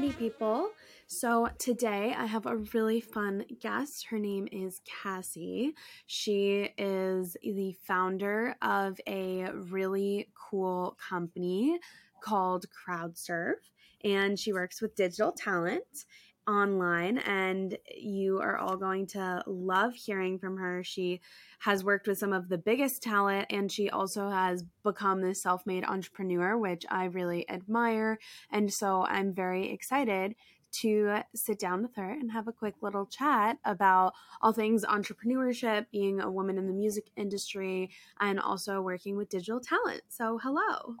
party people. So today I have a really fun guest. Her name is Cassie. She is the founder of a really cool company called CrowdServe, and she works with digital talent online, and you are all going to love hearing from her. She has worked with some of the biggest talent, and she also has become this self-made entrepreneur, which I really admire. And so I'm very excited to sit down with her and have a quick little chat about all things entrepreneurship, being a woman in the music industry, and also working with digital talent. So hello.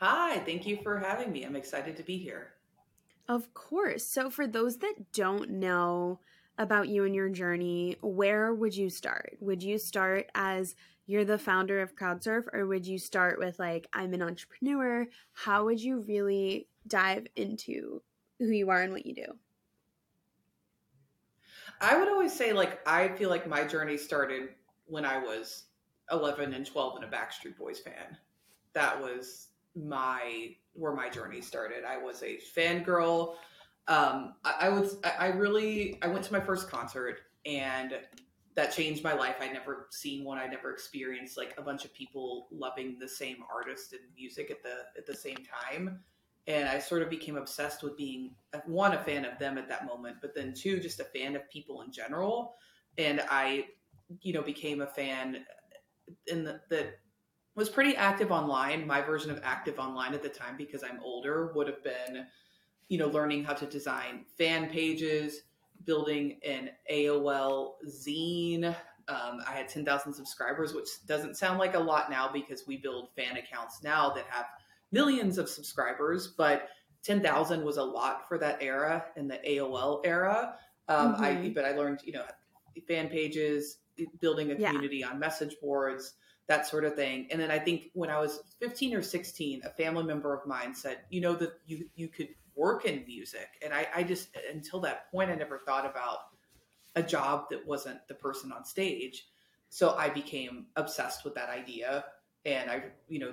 Hi, thank you for having me. I'm excited to be here. Of course. So for those that don't know about you and your journey, where would you start? Would you start as you're the founder of CrowdSurf, or would you start with like, I'm an entrepreneur? How would you really dive into who you are and what you do? I would always say, like, I feel like my journey started when I was 11 and 12 and a Backstreet Boys fan. That was where my journey started. I was a fangirl. I went to my first concert, and that changed my life. I'd never seen one. I'd never experienced like a bunch of people loving the same artist and music at the same time. And I sort of became obsessed with being, one, a fan of them at that moment, but then two, just a fan of people in general. And I, became a fan in the was pretty active online. My version of active online at the time, because I'm older, would have been, learning how to design fan pages, building an AOL zine. I had 10,000 subscribers, which doesn't sound like a lot now because we build fan accounts now that have millions of subscribers, but 10,000 was a lot for that era, in the AOL era. But I learned, fan pages, building a community on message boards, that sort of thing. And then I think when I was 15 or 16, a family member of mine said, that you could work in music. And I just, until that point, I never thought about a job that wasn't the person on stage. So I became obsessed with that idea. And I,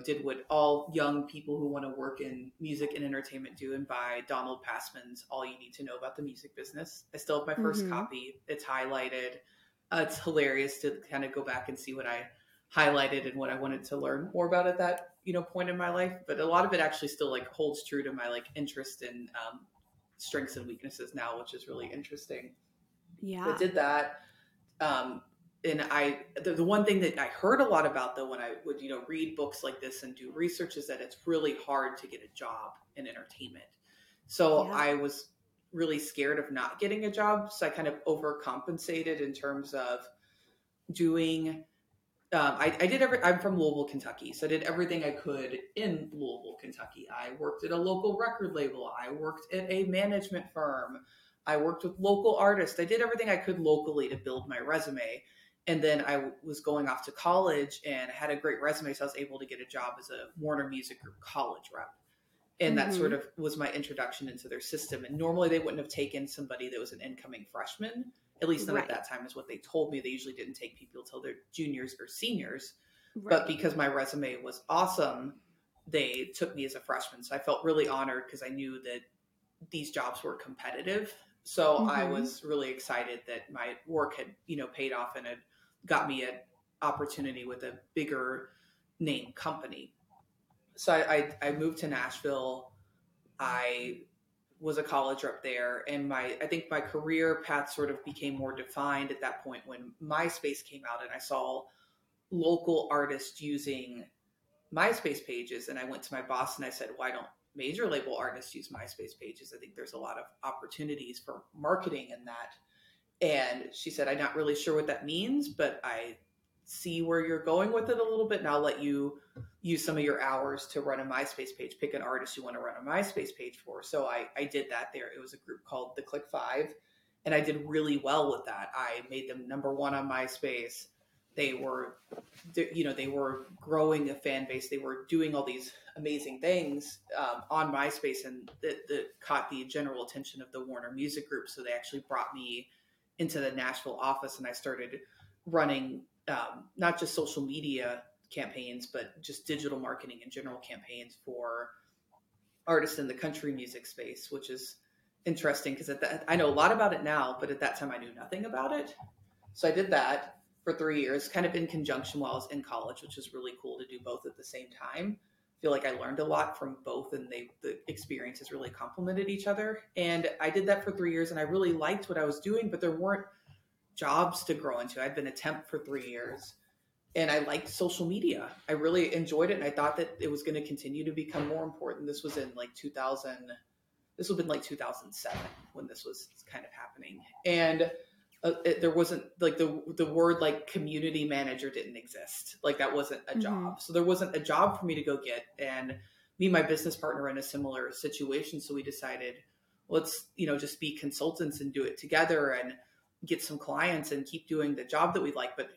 did what all young people who want to work in music and entertainment do, and buy Donald Passman's All You Need to Know About the Music Business. I still have my first copy. It's highlighted. It's hilarious to kind of go back and see what I highlighted and what I wanted to learn more about at that, point in my life. But a lot of it actually still like holds true to my like interest in strengths and weaknesses now, which is really interesting. Yeah. I did that. And the one thing that I heard a lot about though, when I would, read books like this and do research, is that it's really hard to get a job in entertainment. So I was really scared of not getting a job. So I kind of overcompensated in terms of doing, I'm from Louisville, Kentucky. So I did everything I could in Louisville, Kentucky. I worked at a local record label. I worked at a management firm. I worked with local artists. I did everything I could locally to build my resume. And then I was going off to college and I had a great resume. So I was able to get a job as a Warner Music Group college rep. And that sort of was my introduction into their system. And normally they wouldn't have taken somebody that was an incoming freshman. At least not at that time, is what they told me. They usually didn't take people till they're juniors or seniors. Right. But because my resume was awesome, they took me as a freshman. So I felt really honored because I knew that these jobs were competitive. So I was really excited that my work had, paid off, and it got me an opportunity with a bigger name company. So I moved to Nashville. I was a college rep there, and I think my career path sort of became more defined at that point when MySpace came out, and I saw local artists using MySpace pages, and I went to my boss and I said, why don't major label artists use MySpace pages? I think there's a lot of opportunities for marketing in that. And she said, I'm not really sure what that means, but I see where you're going with it a little bit, and I'll let you use some of your hours to run a MySpace page, pick an artist you want to run a MySpace page for. So I did that there. It was a group called the Click Five, and I did really well with that. I made them #1 on MySpace. They were, they were growing a fan base. They were doing all these amazing things on MySpace, and that caught the general attention of the Warner Music Group. So they actually brought me into the Nashville office, and I started running not just social media campaigns, but just digital marketing in general campaigns for artists in the country music space, which is interesting because I know a lot about it now, but at that time I knew nothing about it. So I did that for 3 years, kind of in conjunction while I was in college, which is really cool to do both at the same time. I feel like I learned a lot from both, and the experiences really complemented each other. And I did that for 3 years, and I really liked what I was doing, but there weren't jobs to grow into. I'd been a temp for 3 years, and I liked social media. I really enjoyed it, and I thought that it was going to continue to become more important. This was in like 2007 when this was kind of happening. And there wasn't like the word like community manager didn't exist. Like that wasn't a job. So there wasn't a job for me to go get. And me and my business partner were in a similar situation. So we decided, let's, just be consultants and do it together and get some clients and keep doing the job that we like, but,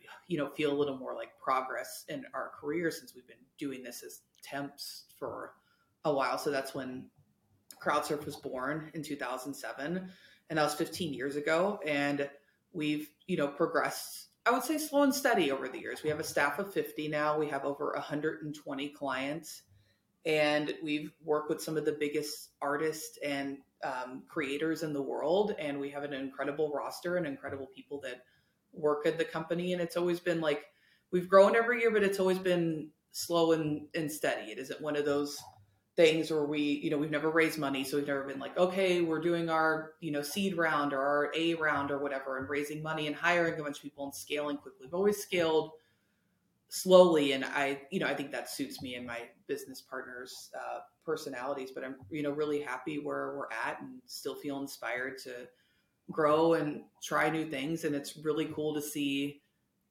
feel a little more like progress in our career since we've been doing this as temps for a while. So that's when CrowdSurf was born in 2007, and that was 15 years ago. And we've, progressed, I would say, slow and steady over the years. We have a staff of 50 now. We have over 120 clients, and we've worked with some of the biggest artists and creators in the world. And we have an incredible roster and incredible people that work at the company. And it's always been like, we've grown every year, but it's always been slow and steady. It isn't one of those things where we, we've never raised money. So we've never been like, okay, we're doing our, seed round or our A round or whatever, and raising money and hiring a bunch of people and scaling quickly. We've always scaled slowly. And I think that suits me and my business partner's personalities, but I'm, really happy where we're at and still feel inspired to grow and try new things. And it's really cool to see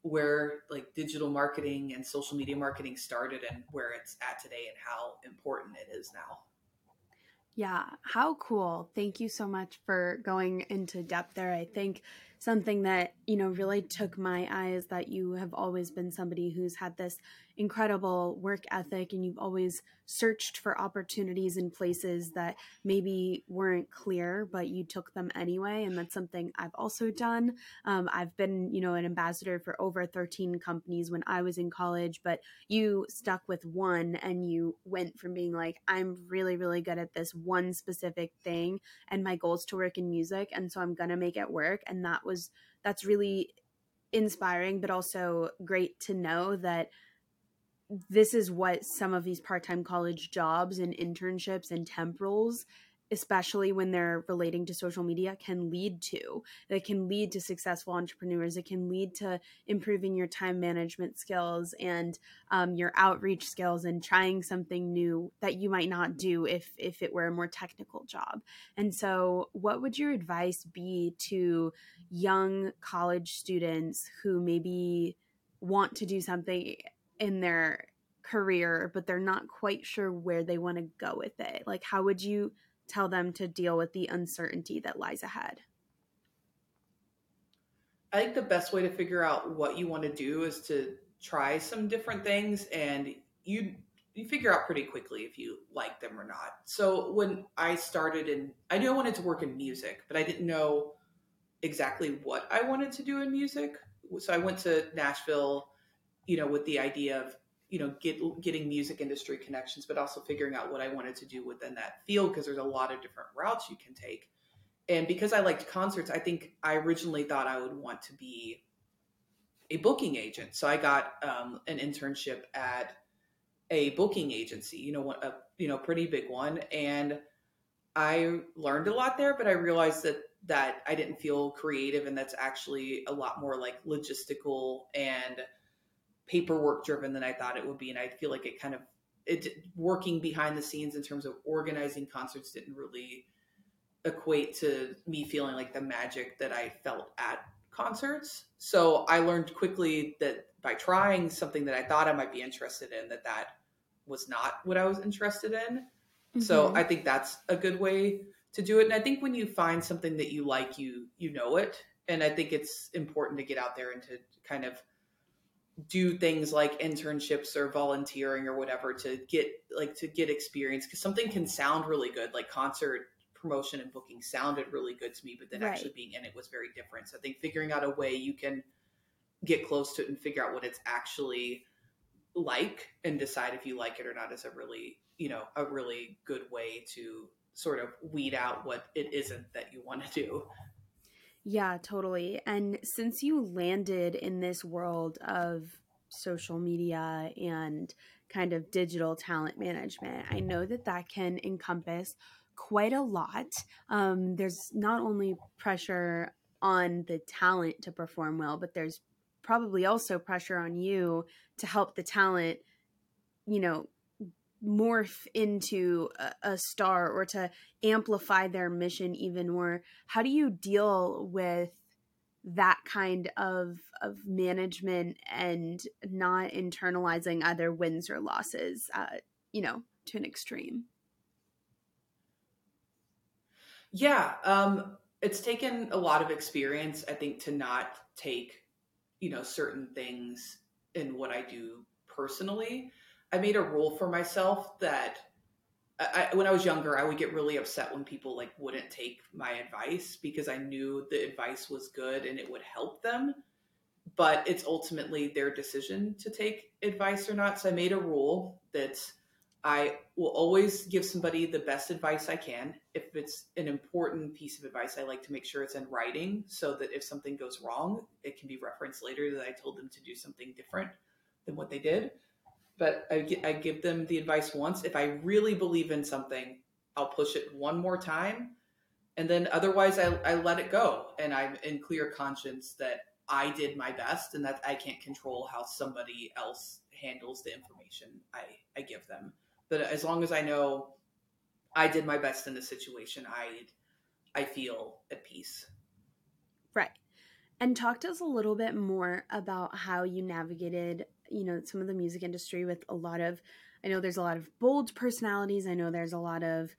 where like digital marketing and social media marketing started and where it's at today and how important it is now. Yeah. How cool. Thank you so much for going into depth there. I think something that, really took my eye is that you have always been somebody who's had this incredible work ethic, and you've always searched for opportunities in places that maybe weren't clear, but you took them anyway. And that's something I've also done. I've been, an ambassador for over 13 companies when I was in college, but you stuck with one, and you went from being like, I'm really, really good at this one specific thing, and my goal is to work in music, and so I'm going to make it work. And that's really inspiring, but also great to know that this is what some of these part-time college jobs and internships and temp roles, especially when they're relating to social media, can lead to. They can lead to successful entrepreneurs. It can lead to improving your time management skills and your outreach skills and trying something new that you might not do if it were a more technical job. And so what would your advice be to young college students who maybe want to do something in their career, but they're not quite sure where they want to go with it? Like, how would you tell them to deal with the uncertainty that lies ahead? I think the best way to figure out what you want to do is to try some different things, and you figure out pretty quickly if you like them or not. So when I started, and I knew I wanted to work in music, but I didn't know exactly what I wanted to do in music. So I went to Nashville, with the idea of, getting music industry connections, but also figuring out what I wanted to do within that field, because there's a lot of different routes you can take. And because I liked concerts, I think I originally thought I would want to be a booking agent. So I got an internship at a booking agency, a pretty big one. And I learned a lot there, but I realized that I didn't feel creative, and that's actually a lot more like logistical and paperwork driven than I thought it would be. And I feel like working behind the scenes in terms of organizing concerts didn't really equate to me feeling like the magic that I felt at concerts. So I learned quickly that by trying something that I thought I might be interested in, that was not what I was interested in. Mm-hmm. So I think that's a good way to do it. And I think when you find something that you like, you know it. And I think it's important to get out there and to kind of do things like internships or volunteering or whatever to get experience, because something can sound really good. Like concert promotion and booking sounded really good to me, but then actually being in it was very different. So I think figuring out a way you can get close to it and figure out what it's actually like and decide if you like it or not is a really, you know, a really good way to sort of weed out what it isn't that you want to do. Yeah, totally. And since you landed in this world of social media and kind of digital talent management, I know that that can encompass quite a lot. There's not only pressure on the talent to perform well, but there's probably also pressure on you to help the talent, you know, morph into a star or to amplify their mission even more. How do you deal with that kind of management and not internalizing either wins or losses, you know, to an extreme? Yeah. It's taken a lot of experience, I think, to not take, you know, certain things in what I do personally. I made a rule for myself that when I was younger, I would get really upset when people like wouldn't take my advice, because I knew the advice was good and it would help them, but it's ultimately their decision to take advice or not. So I made a rule that I will always give somebody the best advice I can. If it's an important piece of advice, I like to make sure it's in writing so that if something goes wrong, it can be referenced later that I told them to do something different than what they did. But I give them the advice once. If I really believe in something, I'll push it one more time. And then otherwise I let it go. And I'm in clear conscience that I did my best and that I can't control how somebody else handles the information I give them. But as long as I know I did my best in the situation, I feel at peace. Right. And talk to us a little bit more about how you navigated, you know, some of the music industry with a lot of, I know there's a lot of bold personalities. I know there's a lot of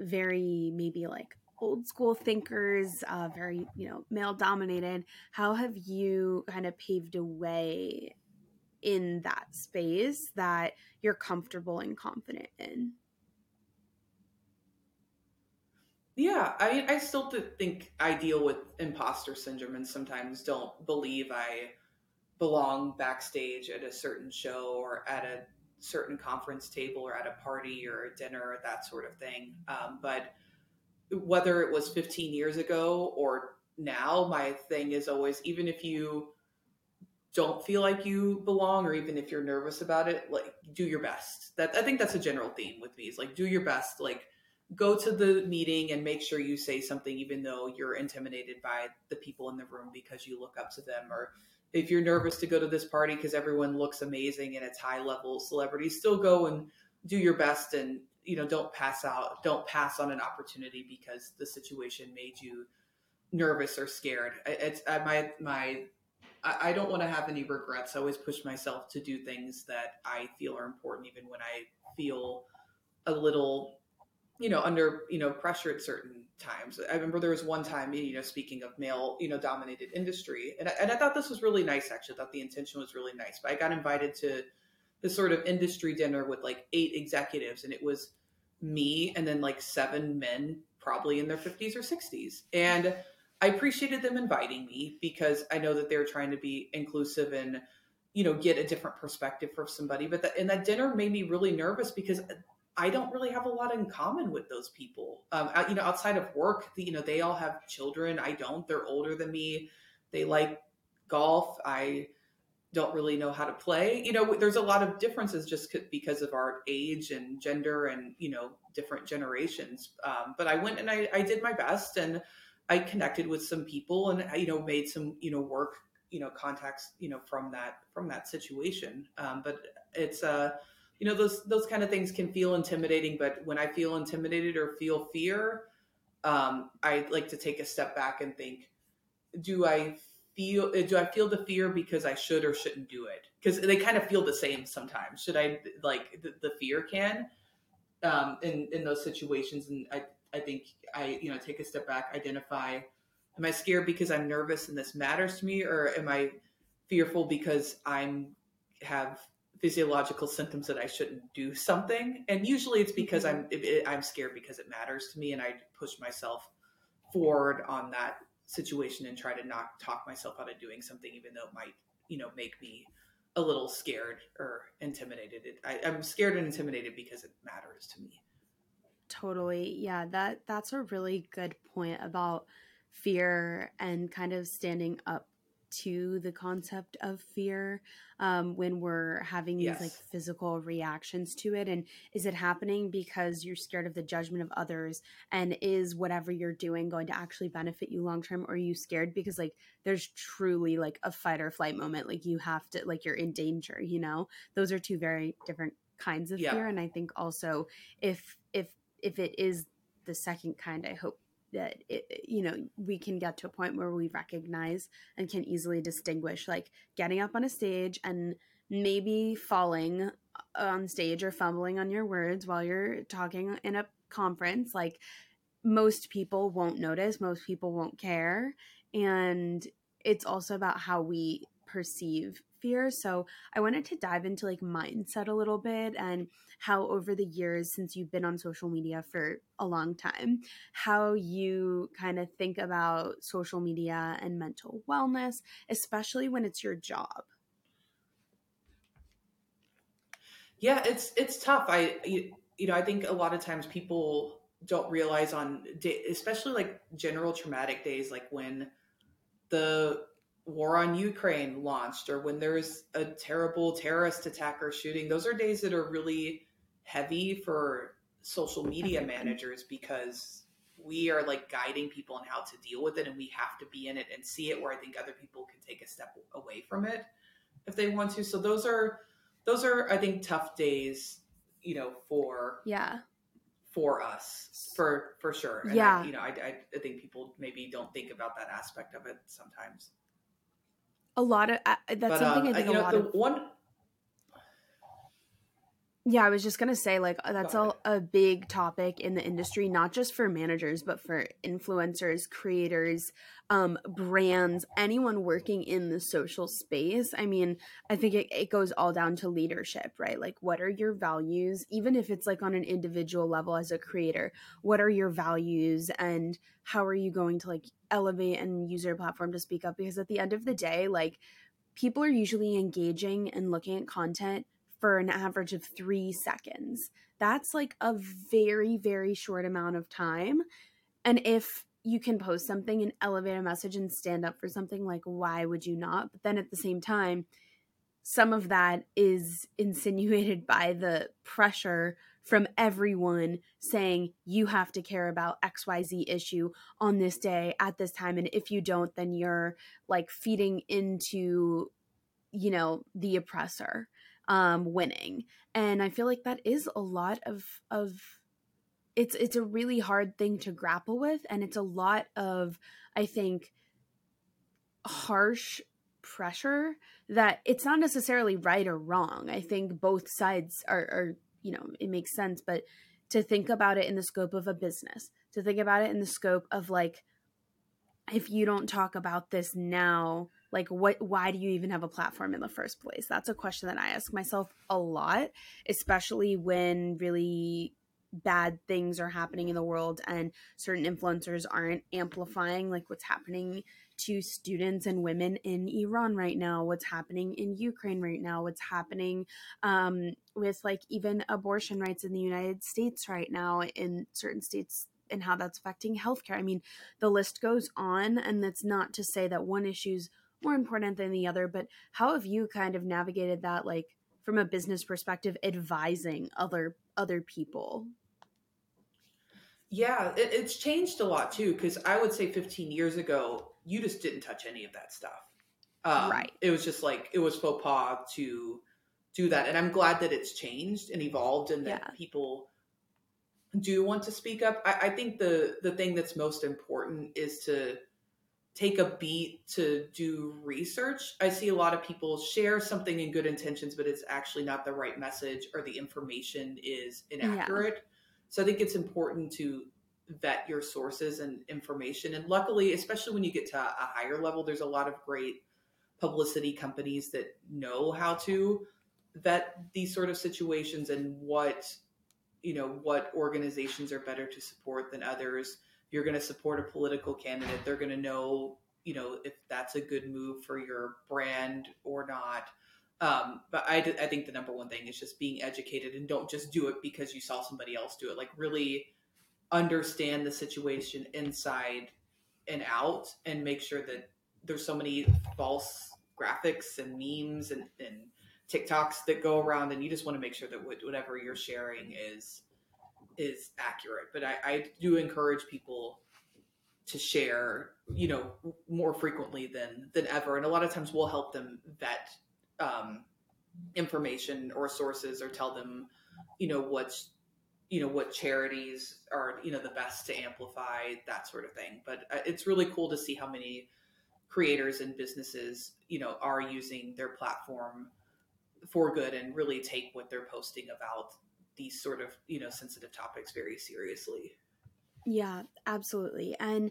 very maybe like old school thinkers, very, you know, male dominated. How have you kind of paved a way in that space that you're comfortable and confident in? Yeah, I mean, I still think I deal with imposter syndrome and sometimes don't believe I belong backstage at a certain show or at a certain conference table or at a party or a dinner or that sort of thing. But whether it was 15 years ago or now, my thing is always, even if you don't feel like you belong, or even if you're nervous about it, like, do your best. That, I think that's a general theme with me, is like, do your best, like go to the meeting and make sure you say something, even though you're intimidated by the people in the room because you look up to them, or if you're nervous to go to this party because everyone looks amazing and it's high level celebrities, still go and do your best. And, you know, don't pass on an opportunity because the situation made you nervous or scared. I don't want to have any regrets. I always push myself to do things that I feel are important, even when I feel a little, you know, under, you know, pressure at certain times. I remember there was one time, you know, speaking of male, you know, dominated industry, and I thought this was really nice, actually. I thought the intention was really nice, but I got invited to this sort of industry dinner with like 8 executives, and it was me and then like 7 men, probably in their 50s or 60s. And I appreciated them inviting me because I know that they're trying to be inclusive and, you know, get a different perspective for somebody. But that dinner made me really nervous because I don't really have a lot in common with those people. You know, outside of work, you know, they all have children. I don't. They're older than me. They like golf. I don't really know how to play. You know, there's a lot of differences just because of our age and gender and, you know, different generations. But I went and I did my best, and I connected with some people, and I, you know, made some, you know, work, you know, contacts, you know, from that situation. But it's, you know, those kind of things can feel intimidating, but when I feel intimidated or feel fear, I like to take a step back and think, do I feel the fear because I should or shouldn't do it? Because they kind of feel the same sometimes. Should I, like, the fear can, in those situations. And I think I, you know, take a step back, identify, am I scared because I'm nervous and this matters to me? Or am I fearful because have physiological symptoms that I shouldn't do something? And usually it's because I'm scared because it matters to me. And I push myself forward on that situation and try to not talk myself out of doing something, even though it might, you know, make me a little scared or intimidated. I'm scared and intimidated because it matters to me. Totally. Yeah, that's a really good point about fear and kind of standing up to the concept of fear when we're having these like physical reactions to it. And is it happening because you're scared of the judgment of others? And is whatever you're doing going to actually benefit you long term? Or are you scared because like there's truly like a fight or flight moment? Like you have to, like, you're in danger, you know? Those are two very different kinds of fear. And I think also if it is the second kind, I hope that it, you know, we can get to a point where we recognize and can easily distinguish like getting up on a stage and maybe falling on stage or fumbling on your words while you're talking in a conference. Like most people won't notice, most people won't care. And it's also about how we perceive fear. So I wanted to dive into like mindset a little bit and how over the years, since you've been on social media for a long time, how you kind of think about social media and mental wellness, especially when it's your job. Yeah, it's tough. I think a lot of times people don't realize on especially like general traumatic days, like when the war on Ukraine launched or when there's a terrible terrorist attack or shooting, those are days that are really heavy for social media managers because we are like guiding people on how to deal with it, and we have to be in it and see it, where I think other people can take a step away from it if they want to. So those are I think tough days, you know, for us, for sure. And yeah. I think people maybe don't think about that aspect of it sometimes. Yeah, I was just going to say, like, that's a big topic in the industry, not just for managers, but for influencers, creators, brands, anyone working in the social space. I mean, I think it goes all down to leadership, right? Like, what are your values? Even if it's like on an individual level as a creator, what are your values and how are you going to like elevate and use your platform to speak up? Because at the end of the day, like, people are usually engaging and looking at content for an average of 3 seconds. That's like a very, very short amount of time. And if you can post something and elevate a message and stand up for something, like, why would you not? But then at the same time, some of that is insinuated by the pressure from everyone saying you have to care about XYZ issue on this day at this time. And if you don't, then you're like feeding into, you know, the oppressor winning. And I feel like that is a lot of it's a really hard thing to grapple with. And it's a lot of, I think, harsh pressure that it's not necessarily right or wrong. I think both sides are, you know, it makes sense, but to think about it in the scope of a business, to think about it in the scope of like, if you don't talk about this now, like, why do you even have a platform in the first place? That's a question that I ask myself a lot, especially when really bad things are happening in the world and certain influencers aren't amplifying, like what's happening to students and women in Iran right now, what's happening in Ukraine right now, what's happening with like even abortion rights in the United States right now in certain states, and how that's affecting healthcare. I mean, the list goes on, and that's not to say that one issue's more important than the other, but how have you kind of navigated that, like from a business perspective, advising other people? Yeah, it's changed a lot too, because I would say 15 years ago, you just didn't touch any of that stuff. Right. It was just like, it was faux pas to do that. And I'm glad that it's changed and evolved, and that people do want to speak up. I think the thing that's most important is to take a beat to do research. I see a lot of people share something in good intentions, but it's actually not the right message, or the information is inaccurate. Yeah. So I think it's important to vet your sources and information. And luckily, especially when you get to a higher level, there's a lot of great publicity companies that know how to vet these sort of situations and what organizations are better to support than others. You're going to support a political candidate, they're going to know, you know, if that's a good move for your brand or not. But I think the number one thing is just being educated, and don't just do it because you saw somebody else do it. Like, really understand the situation inside and out, and make sure that there's so many false graphics and memes and TikToks that go around, and you just want to make sure that whatever you're sharing is accurate. But I do encourage people to share, you know, more frequently than ever. And a lot of times we'll help them vet information or sources, or tell them, you know, what charities are, you know, the best to amplify, that sort of thing. But it's really cool to see how many creators and businesses, you know, are using their platform for good and really take what they're posting about these sort of, you know, sensitive topics very seriously. Yeah, absolutely. And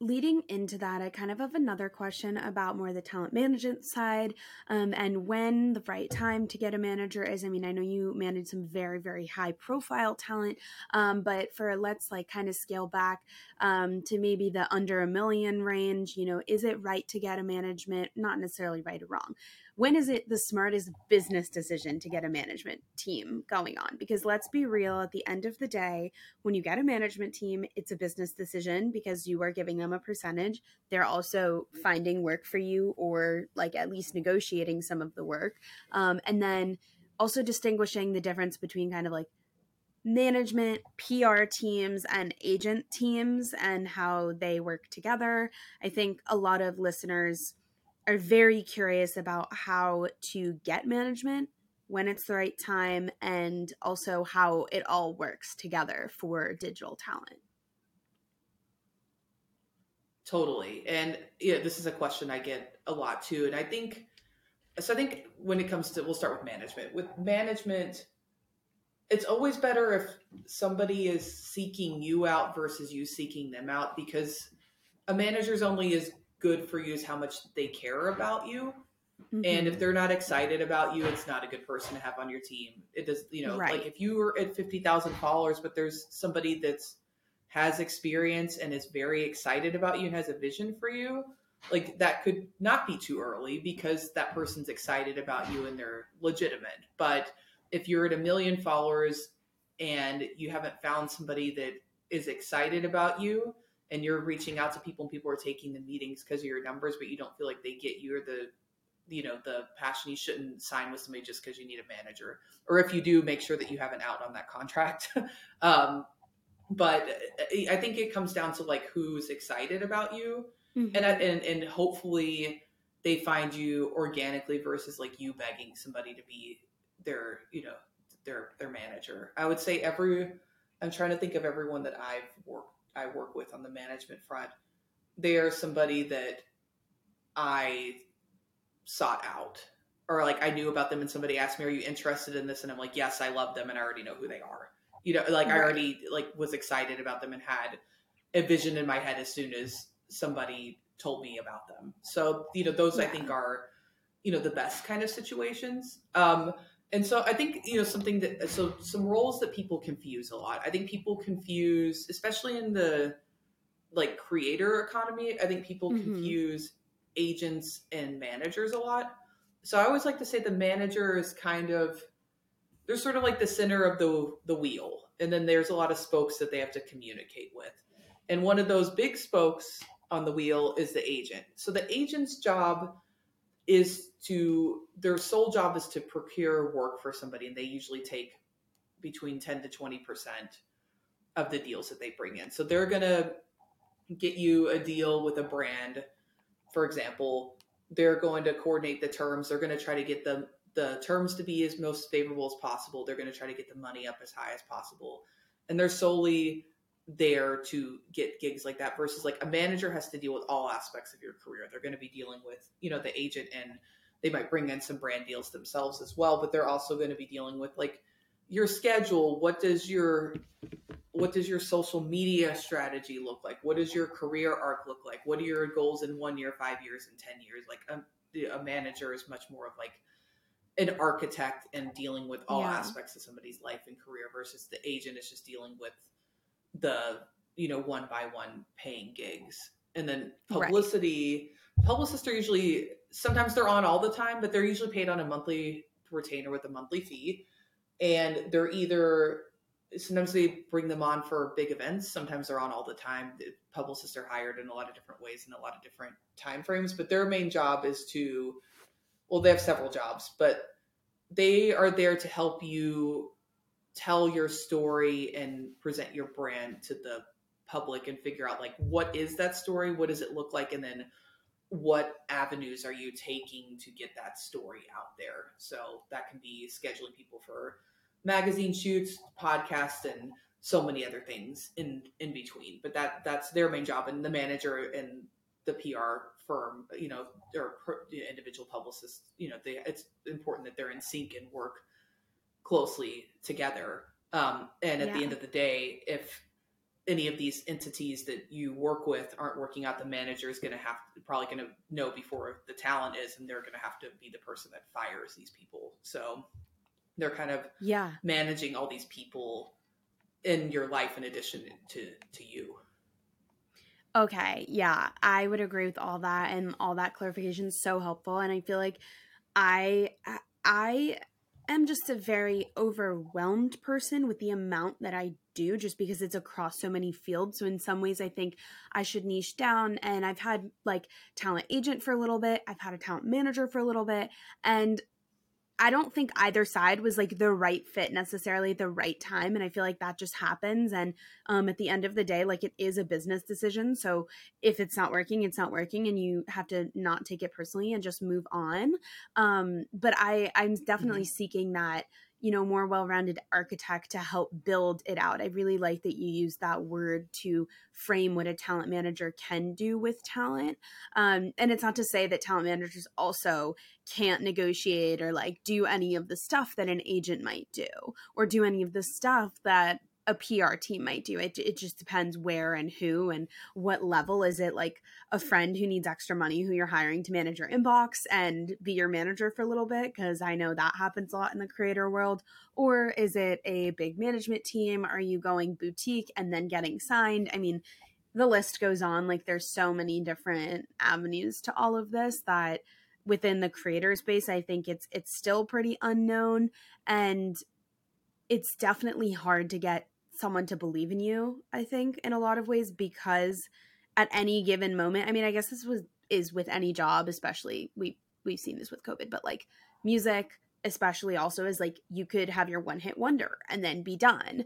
leading into that, I kind of have another question about more the talent management side, and when the right time to get a manager is. I mean, I know you manage some very, very high profile talent, but for, let's like kind of scale back to maybe the under $1 million range, you know, is it right to get a management? Not necessarily right or wrong. When is it the smartest business decision to get a management team going on? Because let's be real, at the end of the day, when you get a management team, it's a business decision because you are giving them a percentage. They're also finding work for you, or like at least negotiating some of the work. And then also distinguishing the difference between kind of like management, PR teams, and agent teams, and how they work together. I think a lot of listeners are very curious about how to get management, when it's the right time, and also how it all works together for digital talent. Totally. And yeah, this is a question I get a lot too. And I think when it comes to, we'll start with management. With management, it's always better if somebody is seeking you out versus you seeking them out, because a manager's only is good for you is how much they care about you. Mm-hmm. And if they're not excited about you, it's not a good person to have on your team. It does, you know, right. Like if you were at 50,000 followers, but there's somebody that's has experience and is very excited about you and has a vision for you, like that could not be too early, because that person's excited about you and they're legitimate. But if you're at 1 million followers and you haven't found somebody that is excited about you, and you're reaching out to people and people are taking the meetings because of your numbers, but you don't feel like they get you or the, you know, the passion, you shouldn't sign with somebody just because you need a manager. Or if you do, make sure that you have an out on that contract. But I think it comes down to like who's excited about you. Mm-hmm. And hopefully they find you organically versus like you begging somebody to be their, you know, their manager. I would say I'm trying to think of everyone that I work with on the management front. They are somebody that I sought out, or like I knew about them and somebody asked me, are you interested in this? And I'm like, yes, I love them. And I already know who they are. You know, like right. I already like was excited about them and had a vision in my head as soon as somebody told me about them. So, you know, those yeah. I think are, you know, the best kind of situations. And so I think, you know, some roles that people confuse a lot. I think people confuse, especially in the like creator economy, I think people mm-hmm. confuse agents and managers a lot. So I always like to say the manager is kind of, they're sort of like the center of the wheel. And then there's a lot of spokes that they have to communicate with. And one of those big spokes on the wheel is the agent. So the agent's job their sole job is to procure work for somebody, and they usually take between 10 to 20% of the deals that they bring in. So they're going to get you a deal with a brand, for example. They're going to coordinate the terms. They're going to try to get the terms to be as most favorable as possible. They're going to try to get the money up as high as possible. And they're solely there to get gigs like that, versus like a manager has to deal with all aspects of your career. They're going to be dealing with, you know, the agent, and they might bring in some brand deals themselves as well, but they're also going to be dealing with like your schedule. What does your social media strategy look like? What does your career arc look like? What are your goals in 1 year, 5 years, and 10 years? Like a manager is much more of like an architect and dealing with all yeah. aspects of somebody's life and career, versus the agent is just dealing with the, you know, one by one paying gigs. And then publicity publicists are usually, sometimes they're on all the time, but they're usually paid on a monthly retainer with a monthly fee. And they're either, sometimes they bring them on for big events. Sometimes they're on all the time. The publicists are hired in a lot of different ways and a lot of different timeframes, but their main job is to, well, they have several jobs, but they are there to help you tell your story and present your brand to the public and figure out like, what is that story? What does it look like? And then what avenues are you taking to get that story out there? So that can be scheduling people for magazine shoots, podcasts, and so many other things in between. But that's their main job. And the manager and the PR firm, you know, or individual publicists, you know, it's important that they're in sync and work closely together. And at the end of the day, if any of these entities that you work with aren't working out, the manager is going to have to, probably going to know before the talent is, and they're going to have to be the person that fires these people. So they're kind of managing all these people in your life in addition to you. Okay. Yeah. I would agree with all that, and all that clarification is so helpful. And I feel like I am just a very overwhelmed person with the amount that I do, just because it's across so many fields. So in some ways I think I should niche down, and I've had like talent agent for a little bit. I've had a talent manager for a little bit, and I don't think either side was like the right fit necessarily at the right time. And I feel like that just happens. And at the end of the day, like, it is a business decision. So if it's not working, it's not working, and you have to not take it personally and just move on. But I'm definitely seeking that, you know, more well-rounded architect to help build it out. I really like that you use that word to frame what a talent manager can do with talent. And it's not to say that talent managers also can't negotiate or like do any of the stuff that an agent might do, or do any of the stuff that a PR team might do. It just depends where and who and what level. Is it like a friend who needs extra money who you're hiring to manage your inbox and be your manager for a little bit? Because I know that happens a lot in the creator world. Or is it a big management team? Are you going boutique and then getting signed? I mean, the list goes on. Like, there's so many different avenues to all of this that within the creator space, I think it's still pretty unknown, and it's definitely hard to get someone to believe in you, I think, in a lot of ways, because at any given moment, I mean, I guess this is with any job, especially we've seen this with COVID, but like music especially also is like, you could have your one hit wonder and then be done.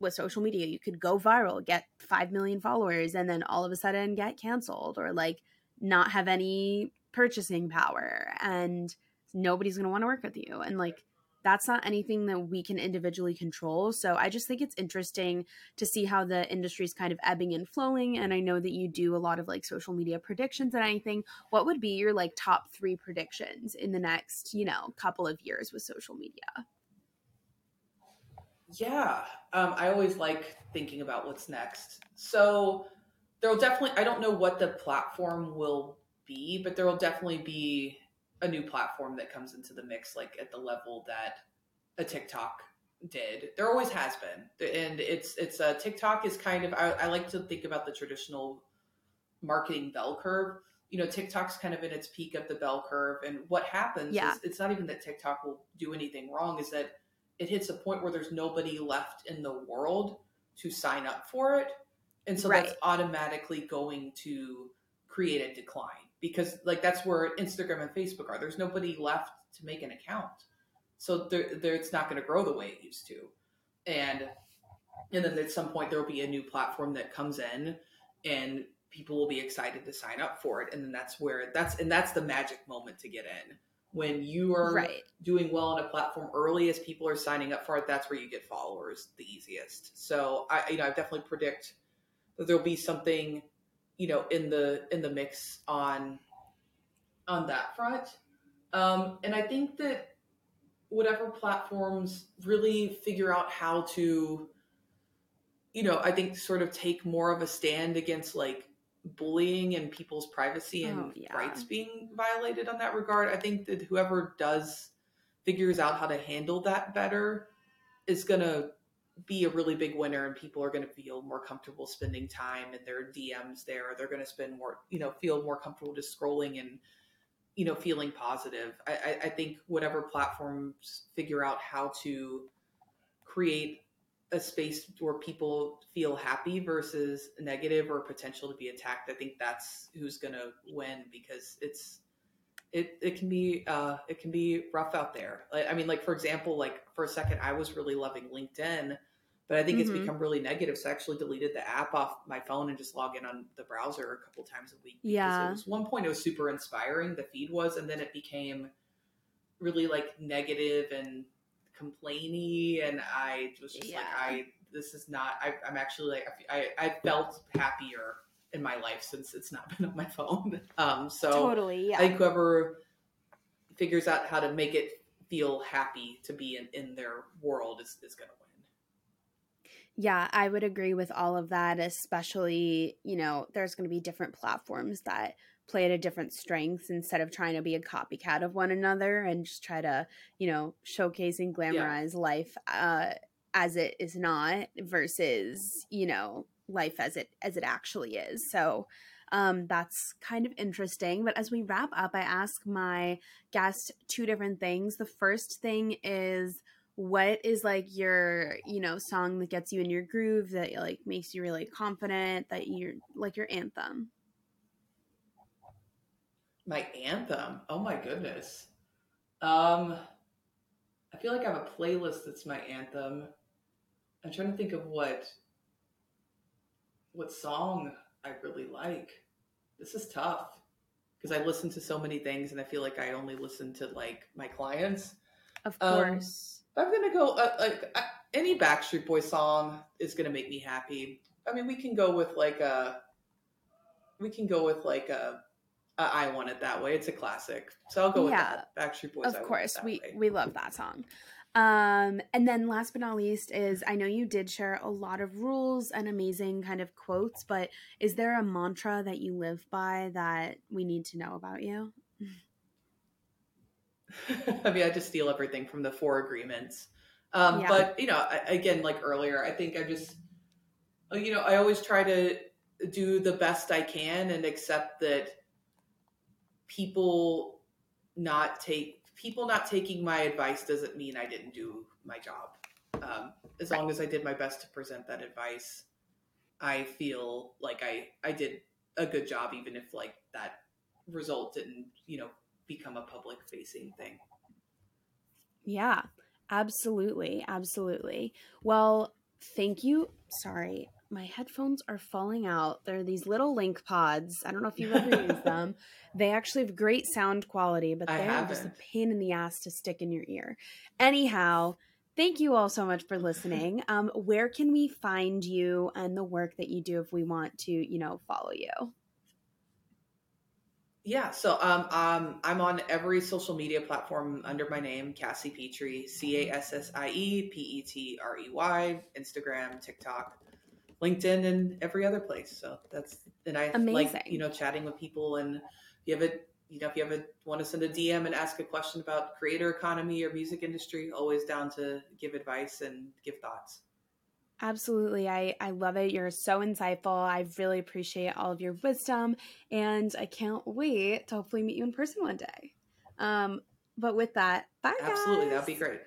With social media, you could go viral, get 5 million followers, and then all of a sudden get canceled or like not have any purchasing power, and nobody's going to want to work with you. And like, that's not anything that we can individually control. So I just think it's interesting to see how the industry is kind of ebbing and flowing. And I know that you do a lot of like social media predictions and anything. What would be your like top 3 predictions in the next, you know, couple of years with social media? Yeah. I always like thinking about what's next. So there'll definitely, I don't know what the platform will be, but there will definitely be a new platform that comes into the mix, like at the level that a TikTok did. There always has been. And it's a TikTok is kind of, I like to think about the traditional marketing bell curve. You know, TikTok's kind of in its peak of the bell curve. And what happens is, it's not even that TikTok will do anything wrong, is that it hits a point where there's nobody left in the world to sign up for it. And so that's automatically going to create a decline. Because like, that's where Instagram and Facebook are. There's nobody left to make an account. So it's not going to grow the way it used to. And then at some point there'll be a new platform that comes in and people will be excited to sign up for it. And then that's the magic moment to get in. When you are doing well on a platform early as people are signing up for it, that's where you get followers the easiest. So I definitely predict that there'll be something, you know, in the mix on that front. And I think that whatever platforms really figure out how to, you know, I think sort of take more of a stand against like bullying and people's privacy and rights being violated on that regard. I think that whoever figures out how to handle that better is going to be a really big winner, and people are going to feel more comfortable spending time in their DMs there. They're going to spend more, feel more comfortable just scrolling and, feeling positive. I think whatever platforms figure out how to create a space where people feel happy versus negative or potential to be attacked, I think that's who's going to win, because it can be rough out there. For example, for a second, I was really loving LinkedIn, but I think it's become really negative. So I actually deleted the app off my phone and just log in on the browser a couple times a week. Yeah. It was, one point, it was super inspiring. The feed was, and then it became really negative and complainy. And I was just I felt happier in my life since it's not been on my phone. Totally, yeah. I think whoever figures out how to make it feel happy to be in their world is going to win. Yeah, I would agree with all of that, especially, there's going to be different platforms that play to different strengths instead of trying to be a copycat of one another and just try to, showcase and glamorize life as it is not versus, life as it actually is. So that's kind of interesting. But as we wrap up, I ask my guest two different things. The first thing is, what is your, song that gets you in your groove, that makes you really confident, that you're your anthem? My anthem? Oh my goodness. I feel like I have a playlist that's my anthem. I'm trying to think of what song I really like. This is tough because I listen to so many things, and I feel like I only listen to my clients. Of course. I'm going to go, any Backstreet Boys song is going to make me happy. We can go with I Want It That Way. It's a classic. So I'll go with that. Backstreet Boys. Of course. We love that song. And then last but not least is, I know you did share a lot of rules and amazing kind of quotes, but is there a mantra that you live by that we need to know about you? I just steal everything from the Four Agreements. But, again, earlier, I think I just, I always try to do the best I can and accept that people not taking my advice doesn't mean I didn't do my job. As long as I did my best to present that advice, I feel like I did a good job, even if that result didn't, become a public facing thing. Yeah, absolutely. Absolutely. Well, thank you. Sorry. My headphones are falling out. They're these little link pods. I don't know if you've ever used them. They actually have great sound quality, but they're just a pain in the ass to stick in your ear. Anyhow, thank you all so much for listening. Where can we find you and the work that you do if we want to, follow you? Yeah. So I'm on every social media platform under my name, Cassie Petrie, CassiePetrey, Instagram, TikTok, LinkedIn, and every other place. So I amazing. Chatting with people, and want to send a DM and ask a question about creator economy or music industry, always down to give advice and give thoughts. Absolutely. I love it. You're so insightful. I really appreciate all of your wisdom, and I can't wait to hopefully meet you in person one day. But with that, bye guys. Absolutely. That'd be great.